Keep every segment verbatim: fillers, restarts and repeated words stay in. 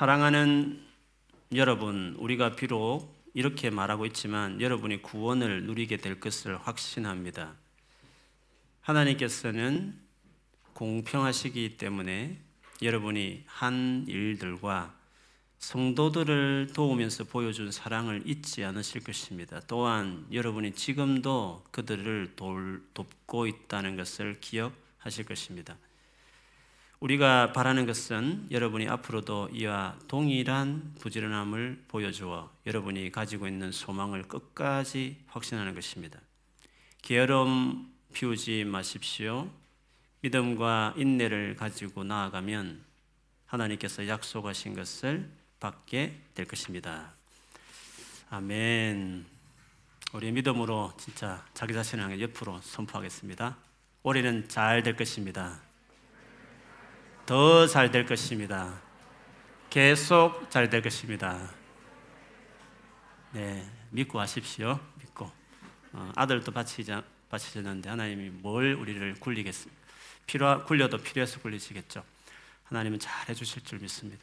사랑하는 여러분, 우리가 비록 이렇게 말하고 있지만 여러분이 구원을 누리게 될 것을 확신합니다. 하나님께서는 공평하시기 때문에 여러분이 한 일들과 성도들을 도우면서 보여준 사랑을 잊지 않으실 것입니다. 또한 여러분이 지금도 그들을 돌, 돕고 있다는 것을 기억하실 것입니다. 우리가 바라는 것은 여러분이 앞으로도 이와 동일한 부지런함을 보여주어 여러분이 가지고 있는 소망을 끝까지 확신하는 것입니다. 게으름 피우지 마십시오. 믿음과 인내를 가지고 나아가면 하나님께서 약속하신 것을 받게 될 것입니다. 아멘. 우리 믿음으로 진짜 자기 자신을 향해 옆으로 선포하겠습니다. 올해는 잘 될 것입니다. 더 잘 될 것입니다. 계속 잘 될 것입니다. 네, 믿고 하십시오. 믿고. 어, 아들도 바치자, 바치셨는데 하나님이 뭘 우리를 굴리겠습니까? 필요, 굴려도 필요해서 굴리시겠죠. 하나님은 잘해 주실 줄 믿습니다.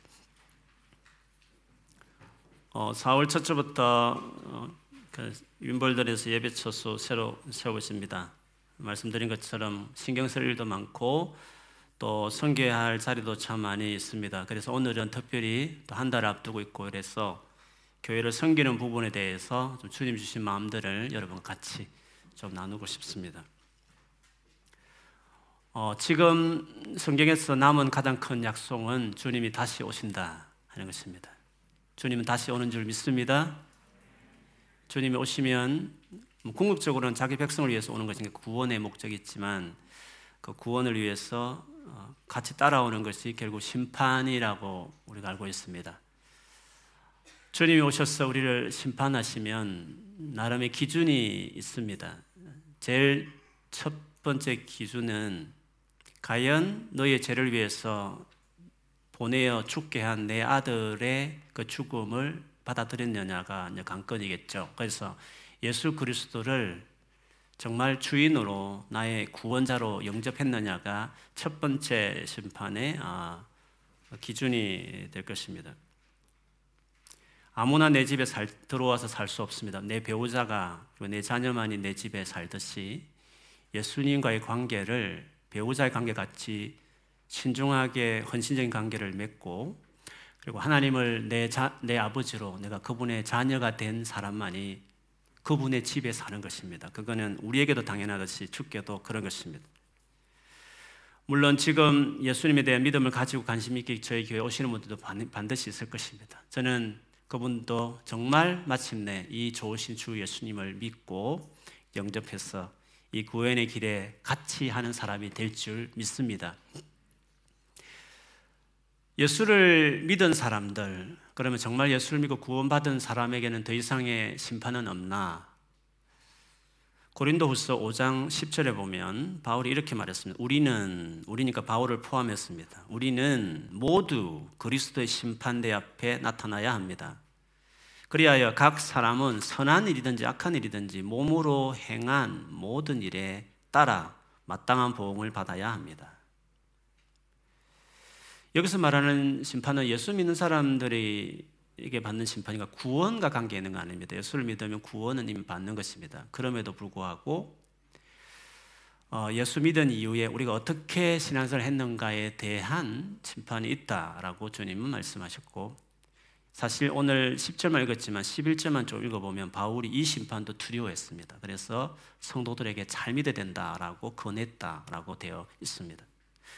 어, 사월 첫 주부터 어, 그 윈볼던에서 예배처소 새로 세우고 있습니다. 말씀드린 것처럼 신경 쓸 일도 많고 또 선교해야 할 자리도 참 많이 있습니다. 그래서 오늘은 특별히 또 한 달을 앞두고 있고 그래서 교회를 섬기는 부분에 대해서 좀 주님 주신 마음들을 여러분 같이 좀 나누고 싶습니다. 어, 지금 성경에서 남은 가장 큰 약속은 주님이 다시 오신다 하는 것입니다. 주님은 다시 오는 줄 믿습니다. 주님이 오시면 궁극적으로는 자기 백성을 위해서 오는 것이니까 구원의 목적이 있지만 그 구원을 위해서 같이 따라오는 것이 결국 심판이라고 우리가 알고 있습니다. 주님이 오셔서 우리를 심판하시면 나름의 기준이 있습니다. 제일 첫 번째 기준은 과연 너의 죄를 위해서 보내어 죽게 한 내 아들의 그 죽음을 받아들였느냐가 관건이겠죠. 그래서 예수 그리스도를 정말 주인으로 나의 구원자로 영접했느냐가 첫 번째 심판의 아, 기준이 될 것입니다. 아무나 내 집에 살, 들어와서 살 수 없습니다. 내 배우자가 내 자녀만이 내 집에 살듯이 예수님과의 관계를 배우자의 관계같이 신중하게 헌신적인 관계를 맺고 그리고 하나님을 내, 자, 내 아버지로 내가 그분의 자녀가 된 사람만이 그분의 집에 사는 것입니다. 그거는 우리에게도 당연하듯이 주께도 그런 것입니다. 물론 지금 예수님에 대한 믿음을 가지고 관심 있게 저희 교회에 오시는 분들도 반드시 있을 것입니다. 저는 그분도 정말 마침내 이 좋으신 주 예수님을 믿고 영접해서 이 구원의 길에 같이 하는 사람이 될 줄 믿습니다. 예수를 믿은 사람들, 그러면 정말 예수를 믿고 구원받은 사람에게는 더 이상의 심판은 없나? 고린도후서 오 장 십 절에 보면 바울이 이렇게 말했습니다. 우리는, 우리니까 바울을 포함했습니다. 우리는 모두 그리스도의 심판대 앞에 나타나야 합니다. 그리하여 각 사람은 선한 일이든지 악한 일이든지 몸으로 행한 모든 일에 따라 마땅한 보응을 받아야 합니다. 여기서 말하는 심판은 예수 믿는 사람들에게 받는 심판이니까 구원과 관계 있는 거 아닙니다. 예수를 믿으면 구원은 이미 받는 것입니다. 그럼에도 불구하고 어, 예수 믿은 이후에 우리가 어떻게 신앙생활을 했는가에 대한 심판이 있다라고 주님은 말씀하셨고 사실 오늘 십 절만 읽었지만 십일 절만 좀 읽어보면 바울이 이 심판도 두려워했습니다. 그래서 성도들에게 잘 믿어야 된다라고 권했다라고 되어 있습니다.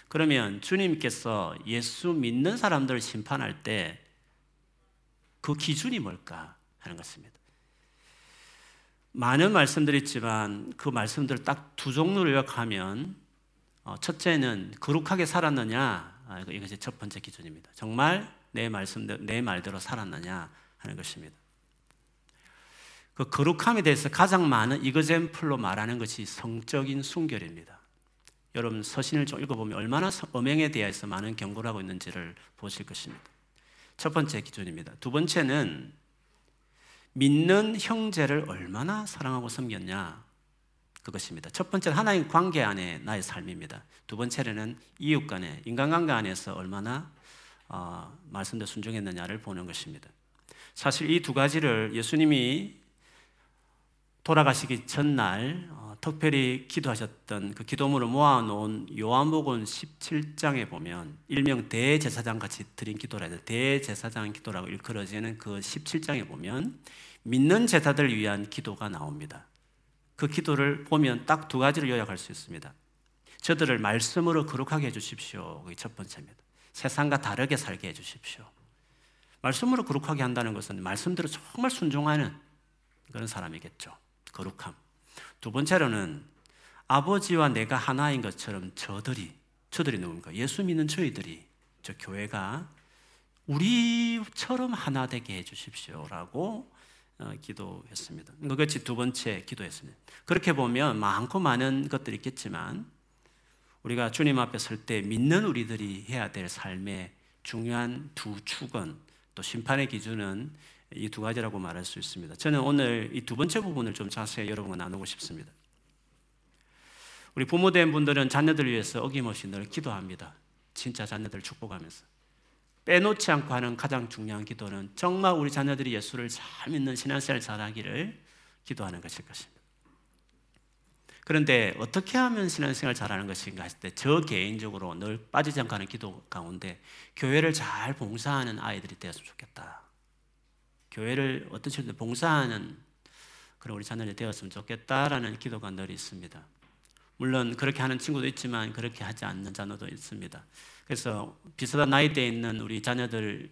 그러면 주님께서 예수 믿는 사람들을 심판할 때 그 기준이 뭘까 하는 것입니다. 많은 말씀들이 있지만 그 말씀들을 딱 두 종류로 요약하면 첫째는 거룩하게 살았느냐 이것이 첫 번째 기준입니다. 정말 내 말씀대로, 내 말대로 살았느냐 하는 것입니다. 그 거룩함에 대해서 가장 많은 이그젬플로 말하는 것이 성적인 순결입니다. 여러분 서신을 좀 읽어보면 얼마나 음행에 대해서 많은 경고를 하고 있는지를 보실 것입니다. 첫 번째 기준입니다. 두 번째는 믿는 형제를 얼마나 사랑하고 섬겼냐 그것입니다. 첫 번째는 하나님 관계 안에 나의 삶입니다. 두 번째는 이웃 간에 인간관계 안에서 얼마나 아, 말씀대로 순종했느냐를 보는 것입니다. 사실 이 두 가지를 예수님이 돌아가시기 전날 어, 특별히 기도하셨던 그 기도문을 모아놓은 요한복음 십칠 장에 보면 일명 대제사장같이 드린 기도라 해서 대제사장 기도라고 일컬어지는 그 십칠 장에 보면 믿는 제자들을 위한 기도가 나옵니다. 그 기도를 보면 딱 두 가지를 요약할 수 있습니다. 저들을 말씀으로 거룩하게 해주십시오. 그게 첫 번째입니다. 세상과 다르게 살게 해주십시오. 말씀으로 거룩하게 한다는 것은 말씀대로 정말 순종하는 그런 사람이겠죠. 거룩함. 두 번째로는 아버지와 내가 하나인 것처럼 저들이, 저들이 누굽니까? 예수 믿는 저희들이, 저 교회가 우리처럼 하나 되게 해주십시오라고 어, 기도했습니다. 그것이 두 번째 기도였습니다. 그렇게 보면 많고 많은 것들이 있겠지만 우리가 주님 앞에 설 때 믿는 우리들이 해야 될 삶의 중요한 두 축은 또 심판의 기준은 이 두 가지라고 말할 수 있습니다. 저는 오늘 이 두 번째 부분을 좀 자세히 여러분과 나누고 싶습니다. 우리 부모된 분들은 자녀들 위해서 어김없이 늘 기도합니다. 진짜 자녀들 축복하면서 빼놓지 않고 하는 가장 중요한 기도는 정말 우리 자녀들이 예수를 잘 믿는 신앙생활 잘하기를 기도하는 것일 것입니다. 그런데 어떻게 하면 신앙생활 잘하는 것인가 했을 때 저 개인적으로 늘 빠지지 않고 하는 기도 가운데 교회를 잘 봉사하는 아이들이 되었으면 좋겠다. 교회를 어떤 식으로 봉사하는 그런 우리 자녀들이 되었으면 좋겠다라는 기도가 늘 있습니다. 물론 그렇게 하는 친구도 있지만 그렇게 하지 않는 자녀도 있습니다. 그래서 비슷한 나이대에 있는 우리 자녀들,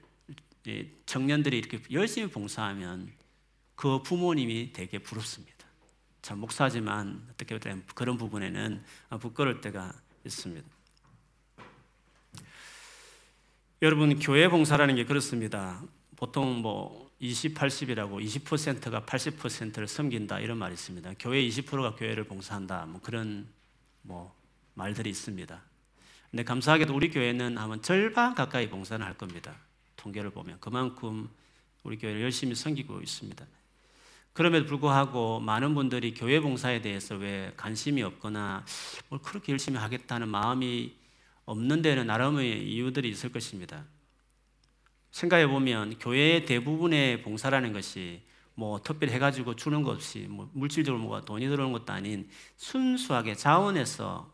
청년들이 이렇게 열심히 봉사하면 그 부모님이 되게 부럽습니다. 참 목사지만 어떻게 보면 그런 부분에는 부끄러울 때가 있습니다. 여러분, 교회 봉사라는 게 그렇습니다. 보통 뭐 이십, 팔십이라고 이십 퍼센트가 팔십 퍼센트를 섬긴다 이런 말이 있습니다. 교회 이십 퍼센트가 교회를 봉사한다 뭐 그런 뭐 말들이 있습니다. 근데 감사하게도 우리 교회는 아마 절반 가까이 봉사는 할 겁니다. 통계를 보면 그만큼 우리 교회를 열심히 섬기고 있습니다. 그럼에도 불구하고 많은 분들이 교회 봉사에 대해서 왜 관심이 없거나 뭘 그렇게 열심히 하겠다는 마음이 없는 데는 나름의 이유들이 있을 것입니다. 생각해보면 교회의 대부분의 봉사라는 것이 뭐 특별히 해가지고 주는 것 없이 뭐 물질적으로 뭐가 돈이 들어오는 것도 아닌 순수하게 자원해서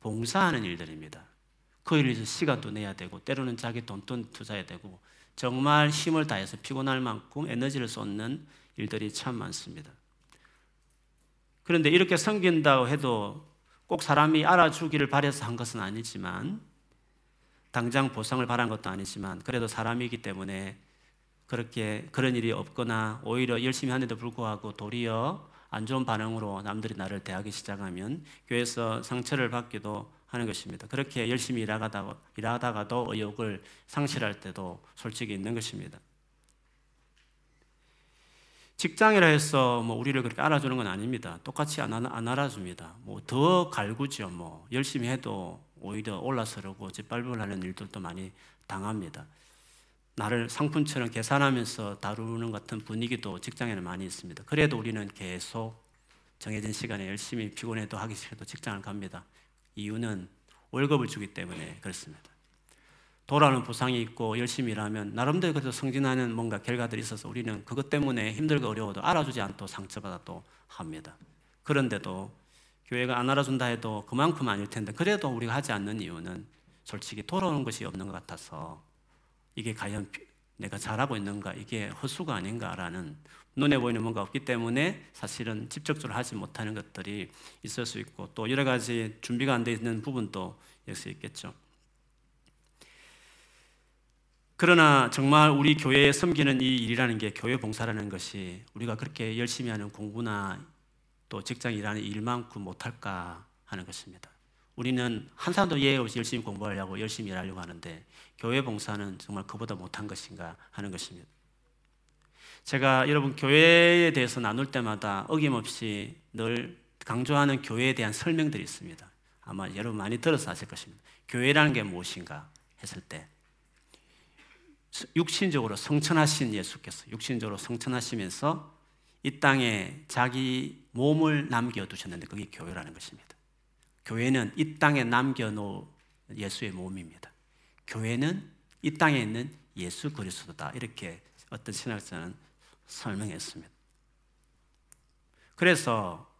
봉사하는 일들입니다. 그 일에서 시간도 내야 되고 때로는 자기 돈도 투자해야 되고 정말 힘을 다해서 피곤할 만큼 에너지를 쏟는 일들이 참 많습니다. 그런데 이렇게 섬긴다고 해도 꼭 사람이 알아주기를 바라서 한 것은 아니지만 당장 보상을 바란 것도 아니지만 그래도 사람이기 때문에 그렇게 그런 일이 없거나 오히려 열심히 하는데도 불구하고 도리어 안 좋은 반응으로 남들이 나를 대하기 시작하면 교회에서 상처를 받기도 하는 것입니다. 그렇게 열심히 일하다가, 일하다가도 의욕을 상실할 때도 솔직히 있는 것입니다. 직장이라 해서 뭐 우리를 그렇게 알아주는 건 아닙니다. 똑같이 안, 안 알아줍니다. 뭐 더 갈구죠. 뭐 열심히 해도 오히려 올라서려고 짓밟을 하는 일들도 많이 당합니다. 나를 상품처럼 계산하면서 다루는 같은 분위기도 직장에는 많이 있습니다. 그래도 우리는 계속 정해진 시간에 열심히 피곤해도 하기 싫어도 직장을 갑니다. 이유는 월급을 주기 때문에 그렇습니다. 돌아오는 보상이 있고 열심히 일하면 나름대로 그래도 성진하는 뭔가 결과들이 있어서 우리는 그것 때문에 힘들고 어려워도 알아주지 않고 상처받아도 합니다. 그런데도 교회가 안 알아준다 해도 그만큼 아닐 텐데 그래도 우리가 하지 않는 이유는 솔직히 돌아오는 것이 없는 것 같아서 이게 과연 내가 잘하고 있는가, 이게 허수가 아닌가라는 눈에 보이는 뭔가 없기 때문에 사실은 직접적으로 하지 못하는 것들이 있을 수 있고 또 여러 가지 준비가 안 돼 있는 부분도 역시 있겠죠. 그러나 정말 우리 교회에 섬기는 이 일이라는 게 교회 봉사라는 것이 우리가 그렇게 열심히 하는 공부나 또 직장 일하는 일만큼 못할까 하는 것입니다. 우리는 한 사람도 예외 없이 열심히 공부하려고 열심히 일하려고 하는데 교회 봉사는 정말 그보다 못한 것인가 하는 것입니다. 제가 여러분 교회에 대해서 나눌 때마다 어김없이 늘 강조하는 교회에 대한 설명들이 있습니다. 아마 여러분 많이 들어서 아실 것입니다. 교회라는 게 무엇인가 했을 때 육신적으로 성천하신 예수께서 육신적으로 성천하시면서 이 땅에 자기 몸을 남겨두셨는데 그게 교회라는 것입니다. 교회는 이 땅에 남겨놓은 예수의 몸입니다. 교회는 이 땅에 있는 예수 그리스도다. 이렇게 어떤 신학자는 설명했습니다. 그래서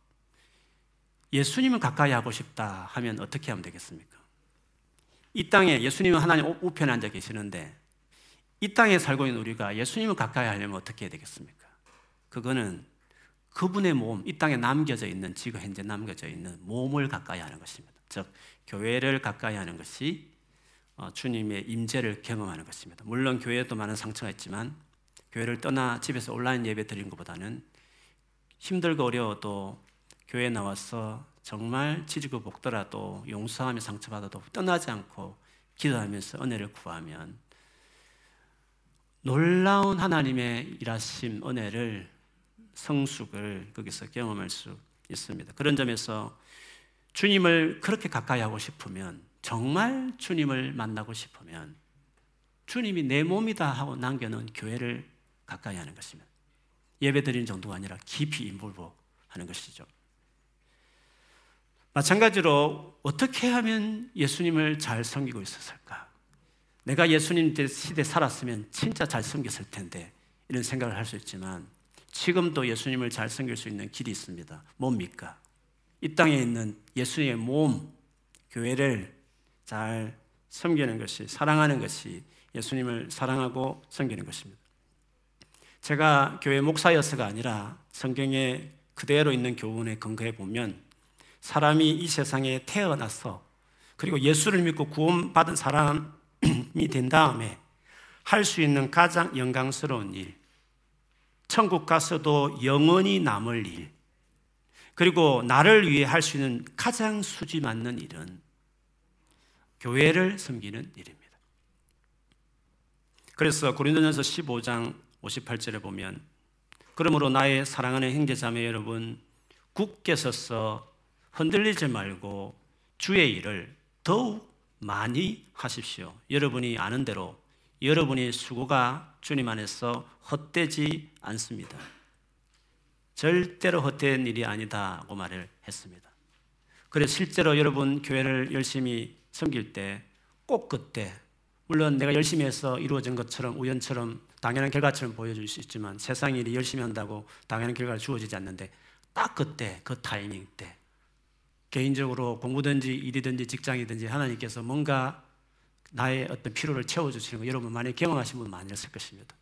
예수님을 가까이 하고 싶다 하면 어떻게 하면 되겠습니까? 이 땅에 예수님은 하나님 우편에 앉아 계시는데 이 땅에 살고 있는 우리가 예수님을 가까이 하려면 어떻게 해야 되겠습니까? 그거는 그분의 몸, 이 땅에 남겨져 있는, 지금 현재 남겨져 있는 몸을 가까이 하는 것입니다. 즉, 교회를 가까이 하는 것이 주님의 임재를 경험하는 것입니다. 물론 교회에도 많은 상처가 있지만 교회를 떠나 집에서 온라인 예배 드리는 것보다는 힘들고 어려워도 교회에 나와서 정말 지지고 볶더라도 용서하며 상처받아도 떠나지 않고 기도하면서 은혜를 구하면 놀라운 하나님의 일하심, 은혜를, 성숙을 거기서 경험할 수 있습니다. 그런 점에서 주님을 그렇게 가까이 하고 싶으면, 정말 주님을 만나고 싶으면 주님이 내 몸이다 하고 남겨놓은 교회를 가까이 하는 것입니다. 예배 드리는 정도가 아니라 깊이 인볼브하는 것이죠. 마찬가지로 어떻게 하면 예수님을 잘 섬기고 있었을까? 내가 예수님 시대에 살았으면 진짜 잘 섬겼을 텐데, 이런 생각을 할 수 있지만 지금도 예수님을 잘 섬길 수 있는 길이 있습니다. 뭡니까? 이 땅에 있는 예수님의 몸, 교회를 잘 섬기는 것이, 사랑하는 것이 예수님을 사랑하고 섬기는 것입니다. 제가 교회 목사여서가 아니라 성경에 그대로 있는 교훈에 근거해 보면, 사람이 이 세상에 태어나서 그리고 예수를 믿고 구원받은 사람이 된 다음에 할 수 있는 가장 영광스러운 일, 천국 가서도 영원히 남을 일, 그리고 나를 위해 할 수 있는 가장 수지 맞는 일은 교회를 섬기는 일입니다. 그래서 고린도전서 십오 장 오십팔 절에 보면, 그러므로 나의 사랑하는 형제자매 여러분, 굳게 서서 흔들리지 말고 주의 일을 더욱 많이 하십시오. 여러분이 아는 대로 여러분의 수고가 주님 안에서 헛되지 않습니다. 절대로 헛된 일이 아니다고 말을 했습니다. 그래서 실제로 여러분 교회를 열심히 섬길 때 꼭 그때, 물론 내가 열심히 해서 이루어진 것처럼 우연처럼 당연한 결과처럼 보여줄 수 있지만, 세상 일이 열심히 한다고 당연한 결과가 주어지지 않는데, 딱 그때, 그 타이밍 때, 개인적으로 공부든지 일이든지 직장이든지 하나님께서 뭔가 나의 어떤 피로를 채워주시는 거 여러분 많이 경험하신 분 많으실 것입니다.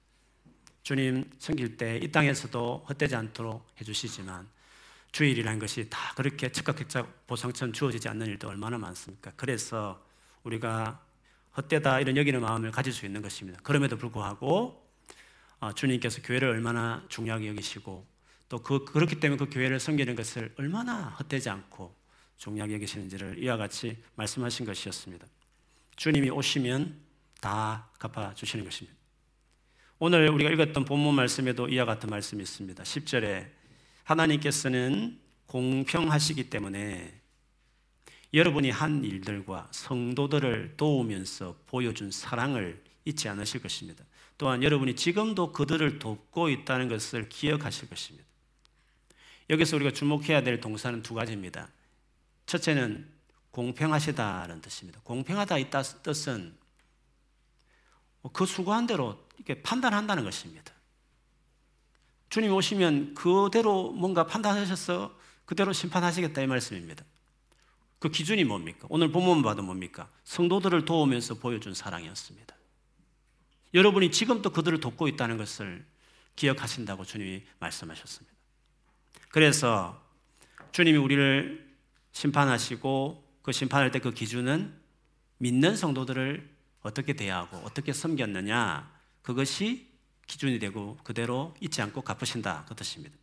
주님 섬길 때 이 땅에서도 헛되지 않도록 해주시지만 주일이라는 것이 다 그렇게 즉각즉각 보상처럼 주어지지 않는 일도 얼마나 많습니까? 그래서 우리가 헛되다 이런 여기는 마음을 가질 수 있는 것입니다. 그럼에도 불구하고 주님께서 교회를 얼마나 중요하게 여기시고 또 그, 그렇기 때문에 그 교회를 섬기는 것을 얼마나 헛되지 않고 중요하게 여기시는지를 이와 같이 말씀하신 것이었습니다. 주님이 오시면 다 갚아주시는 것입니다. 오늘 우리가 읽었던 본문 말씀에도 이와 같은 말씀이 있습니다. 십 절에 하나님께서는 공평하시기 때문에 여러분이 한 일들과 성도들을 도우면서 보여준 사랑을 잊지 않으실 것입니다. 또한 여러분이 지금도 그들을 돕고 있다는 것을 기억하실 것입니다. 여기서 우리가 주목해야 될 동사는 두 가지입니다. 첫째는 공평하시다라는 뜻입니다. 공평하다 이 뜻은 그 수고한 대로 이렇게 판단한다는 것입니다. 주님 오시면 그대로 뭔가 판단하셔서 그대로 심판하시겠다 이 말씀입니다. 그 기준이 뭡니까? 오늘 본문 봐도 뭡니까? 성도들을 도우면서 보여준 사랑이었습니다. 여러분이 지금도 그들을 돕고 있다는 것을 기억하신다고 주님이 말씀하셨습니다. 그래서 주님이 우리를 심판하시고 그 심판할 때 그 기준은 믿는 성도들을 어떻게 대하고 어떻게 섬겼느냐, 그것이 기준이 되고 그대로 잊지 않고 갚으신다 그 뜻입니다.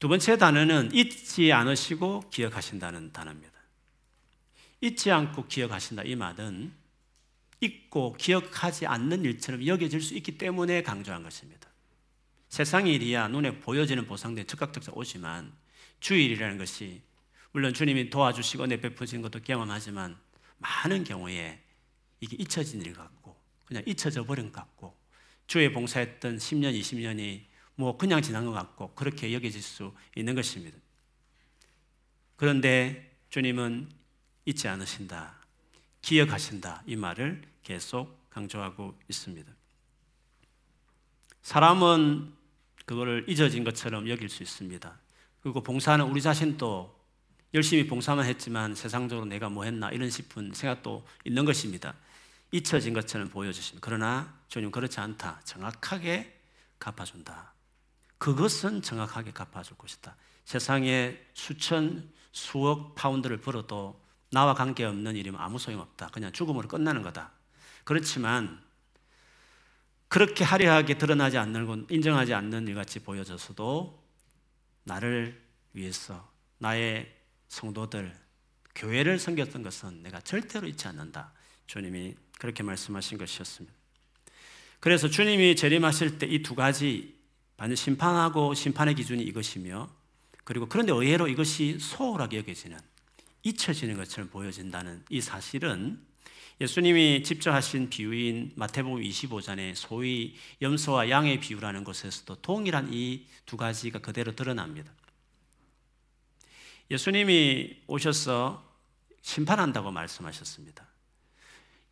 두 번째 단어는 잊지 않으시고 기억하신다는 단어입니다. 잊지 않고 기억하신다 이 말은 잊고 기억하지 않는 일처럼 여겨질 수 있기 때문에 강조한 것입니다. 세상 일이야 눈에 보여지는 보상들이 즉각즉각 오지만 주일이라는 것이, 물론 주님이 도와주시고 은혜 베푸시는 것도 경험하지만 많은 경우에 이게 잊혀진 일 같고 그냥 잊혀져 버린 것 같고 주의 봉사했던 십 년, 이십 년이 뭐 그냥 지난 것 같고 그렇게 여겨질 수 있는 것입니다. 그런데 주님은 잊지 않으신다. 기억하신다, 이 말을 계속 강조하고 있습니다. 사람은 그거를 잊어진 것처럼 여길 수 있습니다. 그리고 봉사하는 우리 자신도 열심히 봉사만 했지만 세상적으로 내가 뭐 했나 이런 싶은 생각도 있는 것입니다. 잊혀진 것처럼 보여주십니다. 그러나 주님 그렇지 않다. 정확하게 갚아준다. 그것은 정확하게 갚아줄 것이다. 세상에 수천 수억 파운드를 벌어도 나와 관계없는 일이면 아무 소용없다. 그냥 죽음으로 끝나는 거다. 그렇지만 그렇게 화려하게 드러나지 않는, 인정하지 않는 일같이 보여져서도 나를 위해서 나의 성도들, 교회를 섬겼던 것은 내가 절대로 잊지 않는다. 주님이 그렇게 말씀하신 것이었습니다. 그래서 주님이 재림하실 때 이 두 가지, 심판하고 심판의 기준이 이것이며, 그리고 그런데 의외로 이것이 소홀하게 여겨지는, 잊혀지는 것처럼 보여진다는 이 사실은 예수님이 직접 하신 비유인 마태복음 이십오 장의 소위 염소와 양의 비유라는 것에서도 동일한 이 두 가지가 그대로 드러납니다. 예수님이 오셔서 심판한다고 말씀하셨습니다.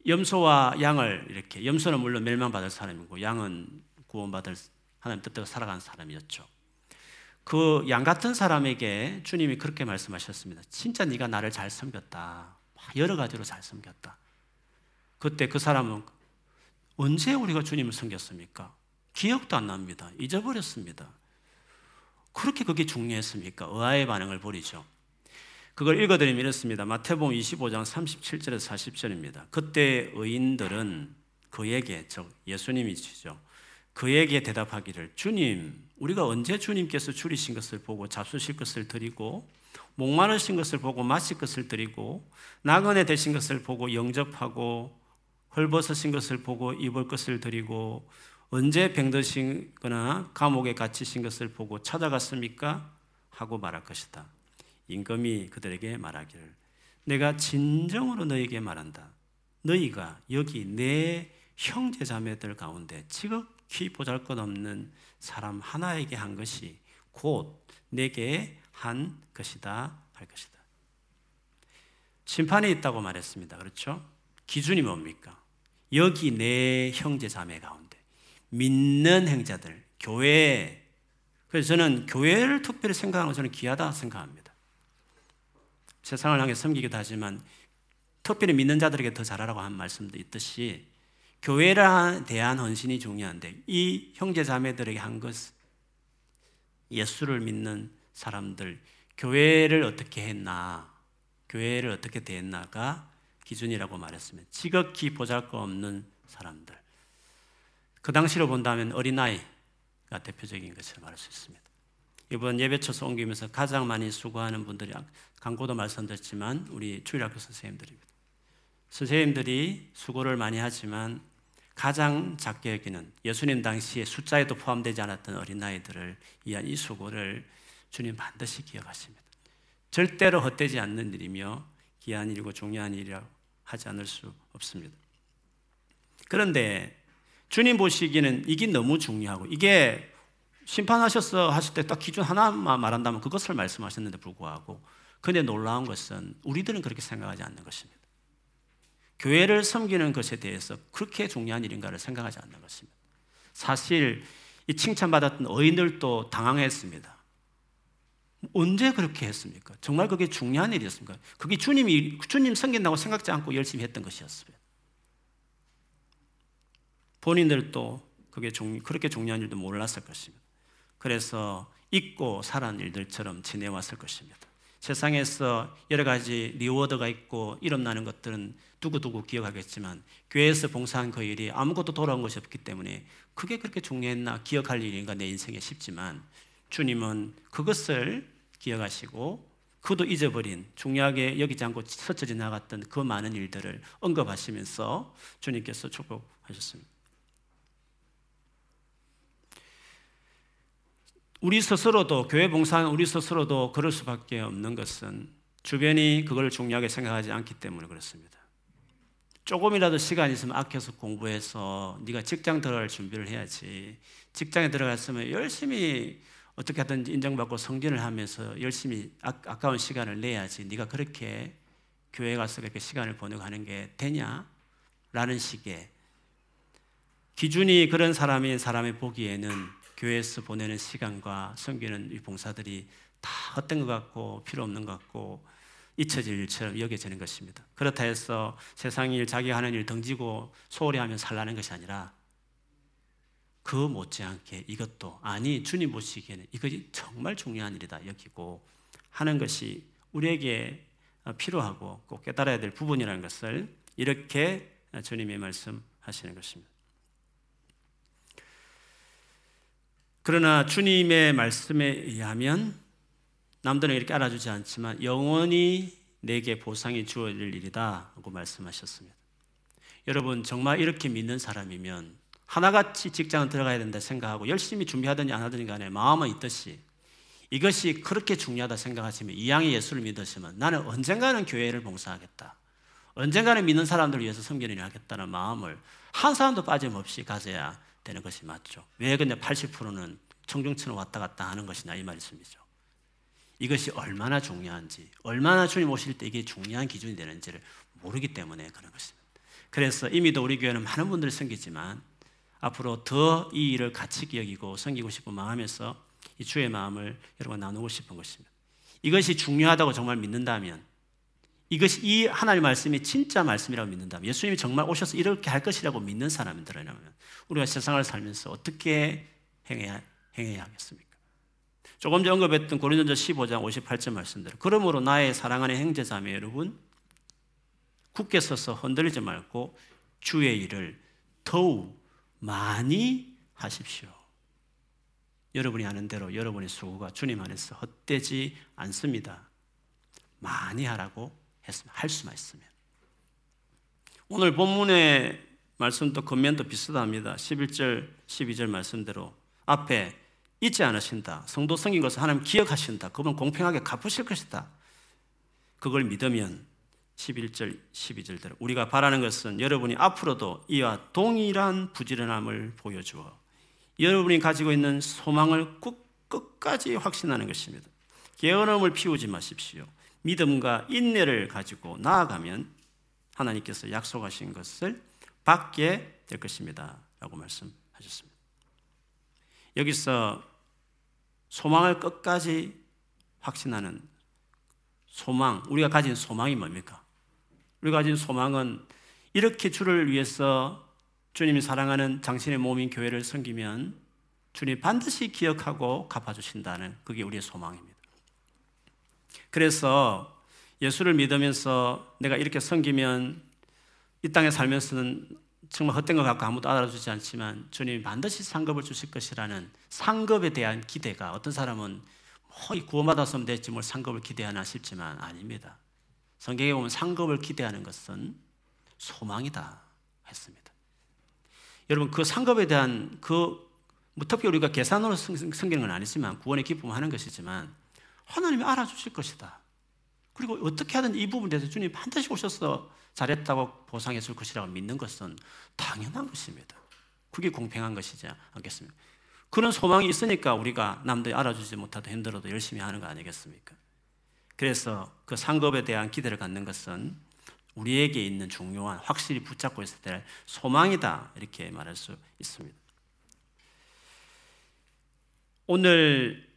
염소와 양을 이렇게, 염소는 물론 멸망받을 사람이고 양은 구원받을 하나님 뜻대로 살아가는 사람이었죠. 그 양 같은 사람에게 주님이 그렇게 말씀하셨습니다. 진짜 네가 나를 잘 섬겼다. 여러 가지로 잘 섬겼다. 그때 그 사람은 언제 우리가 주님을 섬겼습니까? 기억도 안 납니다. 잊어버렸습니다. 그렇게 그게 중요했습니까? 의아의 반응을 보이죠. 그걸 읽어드리면 이렇습니다. 마태복음 이십오 장 삼십칠 절에서 사십 절입니다. 그때 의인들은 그에게, 즉 예수님이시죠, 그에게 대답하기를, 주님, 우리가 언제 주님께서 줄이신 것을 보고 잡수실 것을 드리고, 목마르신 것을 보고 마실 것을 드리고, 나그네 되신 것을 보고 영접하고, 헐벗으신 것을 보고 입을 것을 드리고, 언제 병드신거나 감옥에 갇히신 것을 보고 찾아갔습니까? 하고 말할 것이다. 임금이 그들에게 말하기를, 내가 진정으로 너희에게 말한다. 너희가 여기 내 형제 자매들 가운데 지극히 보잘것없는 사람 하나에게 한 것이 곧 내게 한 것이다 할 것이다. 심판이 있다고 말했습니다. 그렇죠? 기준이 뭡니까? 여기 내 형제 자매 가운데 믿는 행자들, 교회. 그래서 저는 교회를 특별히 생각하는 건 저는 귀하다 생각합니다. 세상을 향해 섬기기도 하지만 특별히 믿는 자들에게 더 잘하라고 한 말씀도 있듯이 교회에 대한 헌신이 중요한데, 이 형제 자매들에게 한 것, 예수를 믿는 사람들, 교회를 어떻게 했나, 교회를 어떻게 대했나가 기준이라고 말했으면, 지극히 보잘것없는 사람들, 그 당시로 본다면 어린아이가 대표적인 것을 말할 수 있습니다. 이번 예배처소 옮기면서 가장 많이 수고하는 분들이, 강고도 말씀드렸지만 우리 주일학교 선생님들입니다. 선생님들이 수고를 많이 하지만 가장 작게 여기는, 예수님 당시에 숫자에도 포함되지 않았던 어린아이들을 위한 이 수고를 주님 반드시 기억하십니다. 절대로 헛되지 않는 일이며 귀한 일이고 중요한 일이라고 하지 않을 수 없습니다. 그런데 주님 보시기에는 이게 너무 중요하고, 이게 심판하셨어 하실 때 딱 기준 하나만 말한다면 그것을 말씀하셨는데 불구하고, 근데 놀라운 것은 우리들은 그렇게 생각하지 않는 것입니다. 교회를 섬기는 것에 대해서 그렇게 중요한 일인가를 생각하지 않는 것입니다. 사실 이 칭찬받았던 의인들도 당황했습니다. 언제 그렇게 했습니까? 정말 그게 중요한 일이었습니까? 그게 주님이, 주님 섬긴다고 생각지 않고 열심히 했던 것이었습니다. 본인들도 그게 중, 그렇게 중요한 일도 몰랐을 것입니다. 그래서 잊고 살아온 일들처럼 지내왔을 것입니다. 세상에서 여러 가지 리워드가 있고 이름나는 것들은 두고두고 기억하겠지만, 교회에서 봉사한 그 일이 아무것도 돌아온 것이 없기 때문에 그게 그렇게 중요했나, 기억할 일인가 내 인생에 싶지만, 주님은 그것을 기억하시고 그도 잊어버린, 중요하게 여기지 않고 스쳐 지나갔던 그 많은 일들을 언급하시면서 주님께서 축복하셨습니다. 우리 스스로도, 교회 봉사하는 우리 스스로도 그럴 수밖에 없는 것은 주변이 그걸 중요하게 생각하지 않기 때문에 그렇습니다. 조금이라도 시간이 있으면 아껴서 공부해서 네가 직장 들어갈 준비를 해야지. 직장에 들어갔으면 열심히 어떻게 하든지 인정받고 성진을 하면서 열심히 아까운 시간을 내야지. 네가 그렇게 교회 가서 그렇게 시간을 보내고 하는 게 되냐라는 식의 기준이 그런 사람인 사람이 보기에는 교회에서 보내는 시간과 섬기는 이 봉사들이 다 헛된 것 같고 필요 없는 것 같고 잊혀질 일처럼 여겨지는 것입니다. 그렇다 해서 세상 일, 자기가 하는 일 던지고 소홀히 하면 살라는 것이 아니라 그 못지않게 이것도 아니 주님 보시기에는 이것이 정말 중요한 일이다 여기고 하는 것이 우리에게 필요하고 꼭 깨달아야 될 부분이라는 것을 이렇게 주님이 말씀하시는 것입니다. 그러나 주님의 말씀에 의하면 남들은 이렇게 알아주지 않지만 영원히 내게 보상이 주어질 일이다 하고 말씀하셨습니다. 여러분 정말 이렇게 믿는 사람이면 하나같이 직장은 들어가야 된다 생각하고 열심히 준비하든지 안 하든지 간에 마음은 있듯이 이것이 그렇게 중요하다 생각하시면 이왕에 예수를 믿으시면 나는 언젠가는 교회를 봉사하겠다. 언젠가는 믿는 사람들을 위해서 섬기는 일을 하겠다는 마음을 한 사람도 빠짐없이 가져야 되는 것이 맞죠. 왜 근데 팔십 퍼센트는 청중천을 왔다 갔다 하는 것이냐 이 말씀이죠. 이것이 얼마나 중요한지 얼마나 주님 오실 때 이게 중요한 기준이 되는지를 모르기 때문에 그런 것입니다. 그래서 이미도 우리 교회는 많은 분들이 섬기지만 앞으로 더 이 일을 같이 기억이고 섬기고 싶은 마음에서 이 주의 마음을 여러분과 나누고 싶은 것입니다. 이것이 중요하다고 정말 믿는다면 이것이 이 하나님의 말씀이 진짜 말씀이라고 믿는다면 예수님이 정말 오셔서 이렇게 할 것이라고 믿는 사람들이라면 우리가 세상을 살면서 어떻게 행해야, 행해야 하겠습니까? 조금 전 언급했던 고린도전서 십오 장 오십팔 절 말씀대로 그러므로 나의 사랑하는 형제자매 여러분 굳게 서서 흔들리지 말고 주의 일을 더욱 많이 하십시오. 여러분이 아는 대로 여러분의 수고가 주님 안에서 헛되지 않습니다. 많이 하라고 했으면 할 수만 있으면. 오늘 본문의 말씀도 겉면도 비슷합니다. 십일 절, 십이 절 말씀대로 앞에 잊지 않으신다. 성도 섬긴 것을 하나님 기억하신다. 그분 공평하게 갚으실 것이다. 그걸 믿으면 십일 절, 십이 절대로 우리가 바라는 것은 여러분이 앞으로도 이와 동일한 부지런함을 보여주어 여러분이 가지고 있는 소망을 꼭 끝까지 확신하는 것입니다. 게으름을 피우지 마십시오. 믿음과 인내를 가지고 나아가면 하나님께서 약속하신 것을 받게 될 것입니다 라고 말씀하셨습니다. 여기서 소망을 끝까지 확신하는 소망, 우리가 가진 소망이 뭡니까? 우리가 가진 소망은 이렇게 주를 위해서 주님이 사랑하는 당신의 몸인 교회를 섬기면 주님이 반드시 기억하고 갚아주신다는 그게 우리의 소망입니다. 그래서 예수를 믿으면서 내가 이렇게 섬기면 이 땅에 살면서는 정말 헛된 것 같고 아무도 알아주지 않지만 주님이 반드시 상급을 주실 것이라는 상급에 대한 기대가 어떤 사람은 뭐 구원받았으면 됐지 뭘 상급을 기대하나 싶지만 아닙니다. 성경에 보면 상급을 기대하는 것은 소망이다 했습니다. 여러분 그 상급에 대한 그 뭐 특히 우리가 계산으로 섬기는 건 아니지만 구원의 기쁨을 하는 것이지만 하나님이 알아주실 것이다. 그리고 어떻게 하든 이 부분에 대해서 주님이 반드시 오셔서 잘했다고 보상해 줄 것이라고 믿는 것은 당연한 것입니다. 그게 공평한 것이지 않겠습니까? 그런 소망이 있으니까 우리가 남들이 알아주지 못하도 힘들어도 열심히 하는 거 아니겠습니까? 그래서 그 상급에 대한 기대를 갖는 것은 우리에게 있는 중요한 확실히 붙잡고 있어야 될 소망이다 이렇게 말할 수 있습니다. 오늘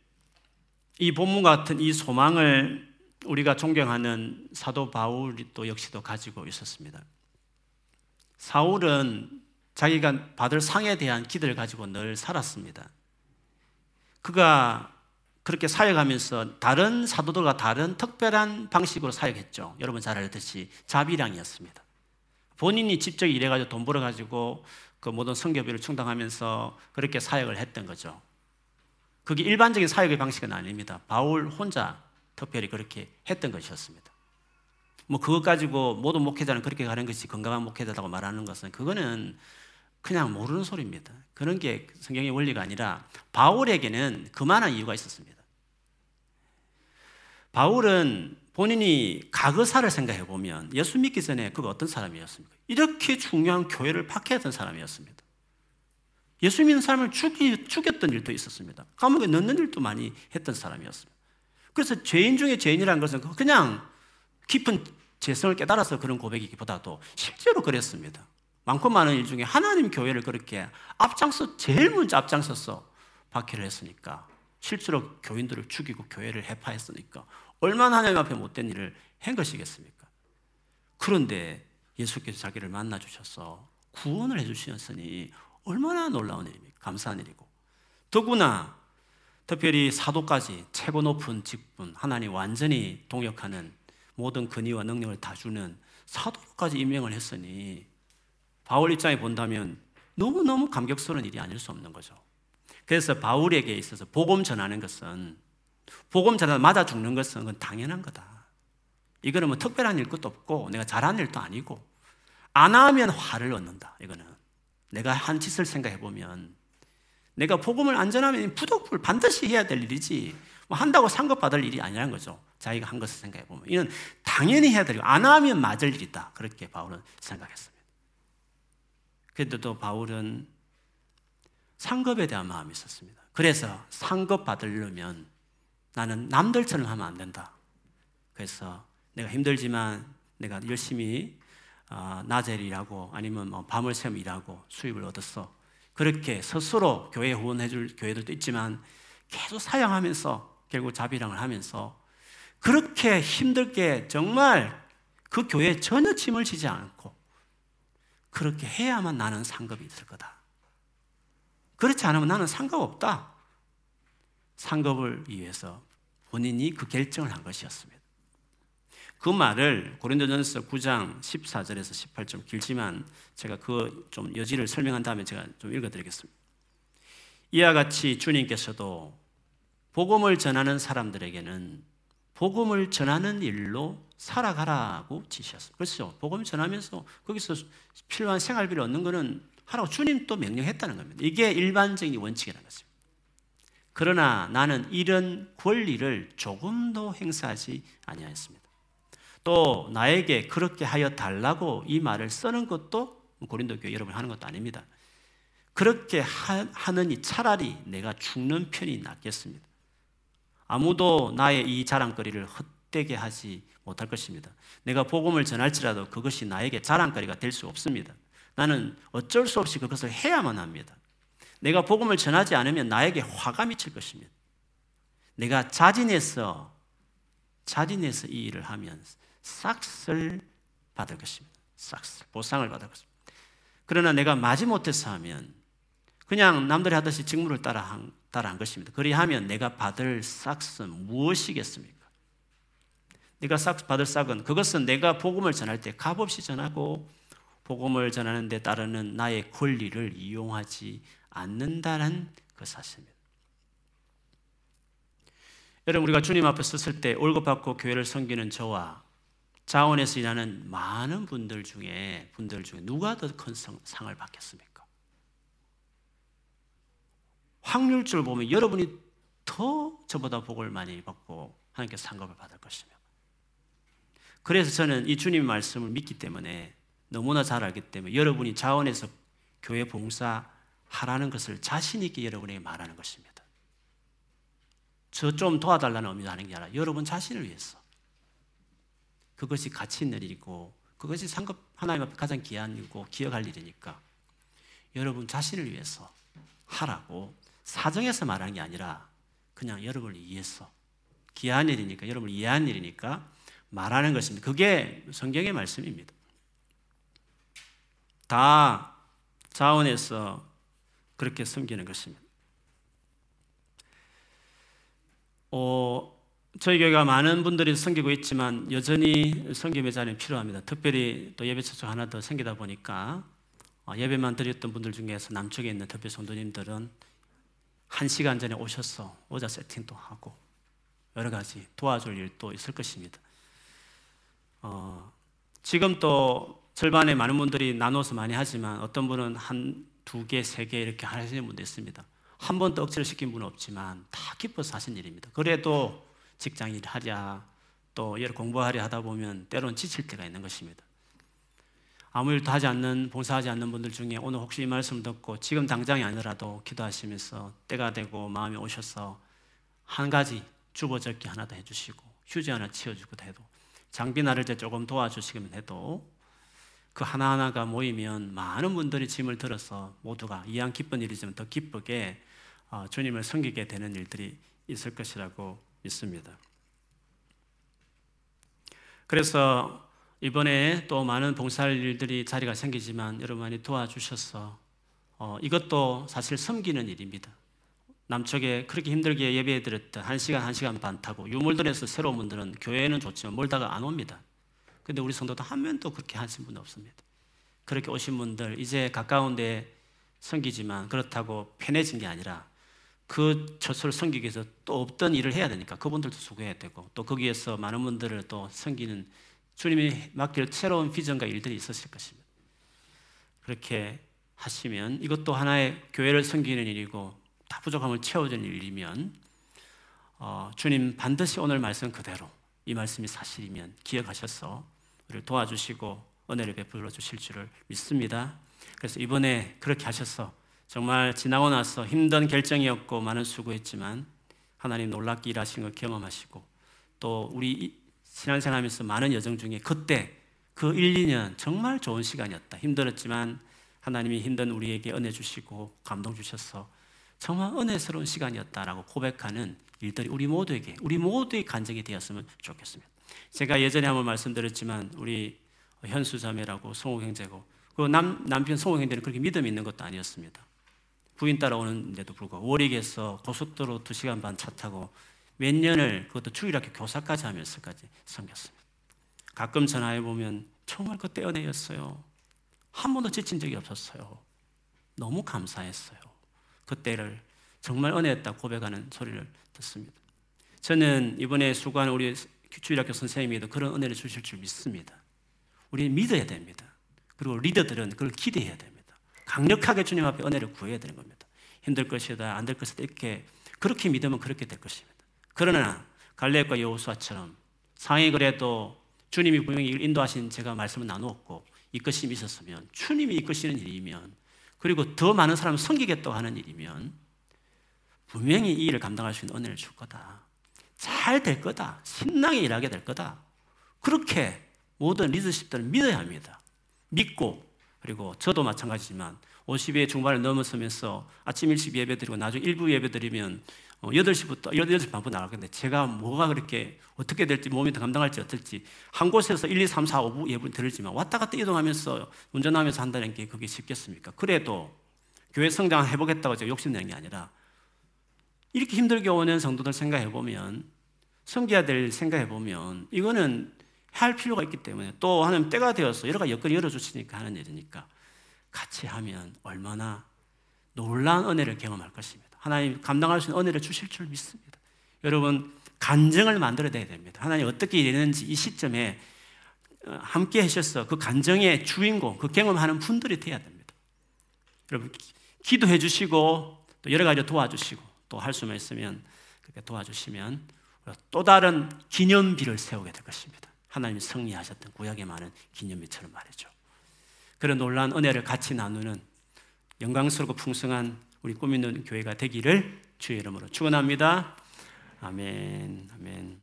이 본문 같은 이 소망을 우리가 존경하는 사도 바울이 또 역시도 가지고 있었습니다. 사울은 자기가 받을 상에 대한 기대를 가지고 늘 살았습니다. 그가 그렇게 사역하면서 다른 사도들과 다른 특별한 방식으로 사역했죠. 여러분 잘 알듯이 자비량이었습니다. 본인이 직접 일해가지고 돈 벌어가지고 그 모든 선교비를 충당하면서 그렇게 사역을 했던 거죠. 그게 일반적인 사역의 방식은 아닙니다. 바울 혼자 특별히 그렇게 했던 것이었습니다. 뭐 그것 가지고 모든 목회자는 그렇게 가는 것이 건강한 목회자라고 말하는 것은 그거는 그냥 모르는 소리입니다. 그런 게 성경의 원리가 아니라 바울에게는 그만한 이유가 있었습니다. 바울은 본인이 가거사를 생각해 보면 예수 믿기 전에 그가 어떤 사람이었습니까? 이렇게 중요한 교회를 박해했던 사람이었습니다. 예수 믿는 사람을 죽이, 죽였던 일도 있었습니다. 감옥에 넣는 일도 많이 했던 사람이었습니다. 그래서 죄인 중에 죄인이라는 것은 그냥 깊은 죄성을 깨달아서 그런 고백이기보다도 실제로 그랬습니다. 많고 많은 일 중에 하나님 교회를 그렇게 앞장서, 제일 먼저 앞장서서 박해를 했으니까, 실제로 교인들을 죽이고 교회를 해파했으니까 얼마나 하나님 앞에 못된 일을 한 것이겠습니까? 그런데 예수께서 자기를 만나 주셔서 구원을 해주셨으니 얼마나 놀라운 일입니까? 감사한 일이고, 더구나 특별히 사도까지 최고 높은 직분, 하나님 완전히 동역하는 모든 권위와 능력을 다 주는 사도까지 임명을 했으니 바울 입장에 본다면 너무너무 감격스러운 일이 아닐 수 없는 거죠. 그래서 바울에게 있어서 복음 전하는 것은, 복음 전하다 맞아 죽는 것은 그건 당연한 거다. 이거는 뭐 특별한 일 것도 없고 내가 잘한 일도 아니고, 안 하면 화를 얻는다. 이거는 내가 한 짓을 생각해보면, 내가 복음을 안 전하면 부득불 반드시 해야 될 일이지 뭐 한다고 상급받을 일이 아니라는 거죠. 자기가 한 것을 생각해보면 이는 당연히 해야 되고 안 하면 맞을 일이다. 그렇게 바울은 생각했습니다. 그런데 또 바울은 상급에 대한 마음이 있었습니다. 그래서 상급 받으려면 나는 남들처럼 하면 안 된다. 그래서 내가 힘들지만 내가 열심히 어, 낮에 일하고 아니면 뭐 밤을 새며 일하고 수입을 얻었어. 그렇게 스스로 교회 후원해 줄 교회들도 있지만 계속 사양하면서 결국 자비랑을 하면서 그렇게 힘들게 정말 그 교회에 전혀 짐을 지지 않고 그렇게 해야만 나는 상급이 있을 거다. 그렇지 않으면 나는 상급 없다. 상급을 위해서 본인이 그 결정을 한 것이었습니다. 그 말을 고린도전서 구 장 십사 절에서 십팔 절, 좀 길지만 제가 그 좀 여지를 설명한 다음에 제가 좀 읽어드리겠습니다. 이와 같이 주님께서도 복음을 전하는 사람들에게는 복음을 전하는 일로 살아가라고 지시하셨습니다. 그렇죠? 복음을 전하면서 거기서 필요한 생활비를 얻는 것은 하라고 주님도 명령했다는 겁니다. 이게 일반적인 원칙이라는 것입니다. 그러나 나는 이런 권리를 조금도 행사하지 아니하였습니다. 또 나에게 그렇게 하여 달라고 이 말을 쓰는 것도 고린도 교회 여러분이 하는 것도 아닙니다. 그렇게 하, 하느니 차라리 내가 죽는 편이 낫겠습니다. 아무도 나의 이 자랑거리를 헛되게 하지 못할 것입니다. 내가 복음을 전할지라도 그것이 나에게 자랑거리가 될 수 없습니다. 나는 어쩔 수 없이 그것을 해야만 합니다. 내가 복음을 전하지 않으면 나에게 화가 미칠 것입니다. 내가 자진해서 자진해서 이 일을 하면 싹쓸 받을 것입니다. 싹쓸 보상을 받을 것입니다. 그러나 내가 마지못해서 하면 그냥 남들이 하듯이 직무를 따라한, 따라한 것입니다. 그리하면 내가 받을 싹은 무엇이겠습니까? 내가 싹 받을 싹은 그것은 내가 복음을 전할 때 값없이 전하고 복음을 전하는 데 따르는 나의 권리를 이용하지 않는다는 그 사실입니다. 여러분, 우리가 주님 앞에 섰을 때 월급받고 교회를 섬기는 저와 자원에서 일하는 많은 분들 중에 분들 중에 누가 더 큰 상을 받겠습니까? 확률적으로 보면 여러분이 더 저보다 복을 많이 받고 하나님께 상급을 받을 것이며, 그래서 저는 이 주님의 말씀을 믿기 때문에, 너무나 잘 알기 때문에 여러분이 자원에서 교회 봉사하라는 것을 자신 있게 여러분에게 말하는 것입니다. 저 좀 도와달라는 의미로 하는 게 아니라 여러분 자신을 위해서. 그것이 가치 있는 일이고 그것이 상급 하나님 앞에 가장 귀한 일이고 기억할 일이니까 여러분 자신을 위해서 하라고 사정해서 말하는 게 아니라 그냥 여러분을 위해서 귀한 일이니까, 여러분을 이해한 일이니까 말하는 것입니다. 그게 성경의 말씀입니다. 다 자원해서 그렇게 섬기는 것입니다. 어, 저희 교회가 많은 분들이 섬기고 있지만 여전히 섬김의 자리는 필요합니다. 특별히 또 예배 처소가 하나 더 생기다 보니까 어, 예배만 드렸던 분들 중에서 남쪽에 있는 특별 성도님들은 한 시간 전에 오셔서 오자 세팅도 하고 여러 가지 도와줄 일도 있을 것입니다. 어, 지금 또 절반의 많은 분들이 나눠서 많이 하지만 어떤 분은 한 두 개, 세 개 이렇게 하시는 분도 있습니다. 한 번도 억지를 시킨 분은 없지만 다 기뻐서 하신 일입니다. 그래도 직장일 하랴 또 여러 공부하랴 하다 보면 때론 지칠 때가 있는 것입니다. 아무 일도 하지 않는, 봉사하지 않는 분들 중에 오늘 혹시 이 말씀 듣고 지금 당장이 아니라도 기도하시면서 때가 되고 마음이 오셔서 한 가지 주보적기 하나 더 해주시고 휴지 하나 치워주고 해도 장비 나를 때 조금 도와주시기만 해도 그 하나하나가 모이면 많은 분들이 짐을 들어서 모두가 이왕 기쁜 일이지만 더 기쁘게 주님을 섬기게 되는 일들이 있을 것이라고 믿습니다. 그래서 이번에 또 많은 봉사할 일들이 자리가 생기지만 여러분이 도와주셔서 어, 이것도 사실 섬기는 일입니다. 남쪽에 그렇게 힘들게 예배해드렸던 한 시간, 한 시간 반 타고 유물들에서 새로운 분들은 교회에는 좋지만 멀다가 안 옵니다. 근데 우리 성도도 한 명도 그렇게 하신 분은 없습니다. 그렇게 오신 분들 이제 가까운 데에 섬기지만 그렇다고 편해진 게 아니라 그 처소를 섬기기 위해서 또 없던 일을 해야 되니까 그분들도 수고해야 되고 또 거기에서 많은 분들을 또 섬기는 주님이 맡길 새로운 비전과 일들이 있으실 것입니다. 그렇게 하시면 이것도 하나의 교회를 섬기는 일이고 다 부족함을 채워주는 일이면 어, 주님 반드시 오늘 말씀 그대로 이 말씀이 사실이면 기억하셔서 우리를 도와주시고 은혜를 베풀어 주실 줄을 믿습니다. 그래서 이번에 그렇게 하셔서 정말 지나고 나서 힘든 결정이었고 많은 수고했지만 하나님 놀랍게 일하신 걸 경험하시고 또 우리 신앙생활 하면서 많은 여정 중에 그때 그 일, 이 년 정말 좋은 시간이었다. 힘들었지만 하나님이 힘든 우리에게 은혜 주시고 감동 주셔서 정말 은혜스러운 시간이었다라고 고백하는 일들이 우리 모두에게, 우리 모두의 간증이 되었으면 좋겠습니다. 제가 예전에 한번 말씀드렸지만 우리 현수 자매라고 성호 형제고 그 남, 남편 성호 형제는 그렇게 믿음이 있는 것도 아니었습니다. 부인 따라오는데도 불구하고 월익에서 고속도로 두 시간 반 차 타고 몇 년을 그것도 주일학교 교사까지 하면서까지 섬겼습니다. 가끔 전화해보면 정말 그때 은혜였어요. 한 번도 지친 적이 없었어요. 너무 감사했어요. 그때를 정말 은혜였다 고백하는 소리를 듣습니다. 저는 이번에 수고하는 우리 주일학교 선생님에게도 그런 은혜를 주실 줄 믿습니다. 우리는 믿어야 됩니다. 그리고 리더들은 그걸 기대해야 됩니다. 강력하게 주님 앞에 은혜를 구해야 되는 겁니다. 힘들 것이다, 안 될 것이다, 이렇게 그렇게 믿으면 그렇게 될 것입니다. 그러나 갈렙과 여호수아처럼 상황이 그래도 주님이 분명히 인도하신 제가 말씀을 나누었고 이끄심이 있었으면 주님이 이끄시는 일이면 그리고 더 많은 사람을 섬기겠다고 하는 일이면 분명히 이 일을 감당할 수 있는 은혜를 줄 거다. 잘 될 거다. 신나게 일하게 될 거다. 그렇게 모든 리더십들을 믿어야 합니다. 믿고 그리고 저도 마찬가지지만 오십 회 중반을 넘어서면서 아침 일찍 예배드리고 나중에 일부 예배드리면 여덟 시부터 여덟 시 반부터 나가겠는데 제가 뭐가 그렇게 어떻게 될지 몸이 더 감당할지 어떨지 한 곳에서 일, 이, 삼, 사, 오 부 예배를 드리지만 왔다 갔다 이동하면서 운전하면서 한다는 게 그게 쉽겠습니까? 그래도 교회 성장 해보겠다고 제가 욕심내는 게 아니라 이렇게 힘들게 오는 성도들 생각해보면 섬겨야 될 생각해보면 이거는 할 필요가 있기 때문에 또 하나님 때가 되어서 여러 가지 여건이 열어주시니까 하는 일이니까 같이 하면 얼마나 놀라운 은혜를 경험할 것입니다. 하나님 감당할 수 있는 은혜를 주실 줄 믿습니다. 여러분 간증을 만들어내야 됩니다. 하나님 어떻게 일했는지 이 시점에 함께 하셔서 그 간증의 주인공, 그 경험하는 분들이 되어야 됩니다. 여러분 기도해 주시고 또 여러 가지 도와주시고 또 할 수만 있으면 그렇게 도와주시면 또 다른 기념비를 세우게 될 것입니다. 하나님이 승리하셨던 구약의 많은 기념비처럼 말이죠. 그런 놀라운 은혜를 같이 나누는 영광스럽고 풍성한 우리 꾸미는 교회가 되기를 주의 이름으로 축원합니다. 아멘. 아멘.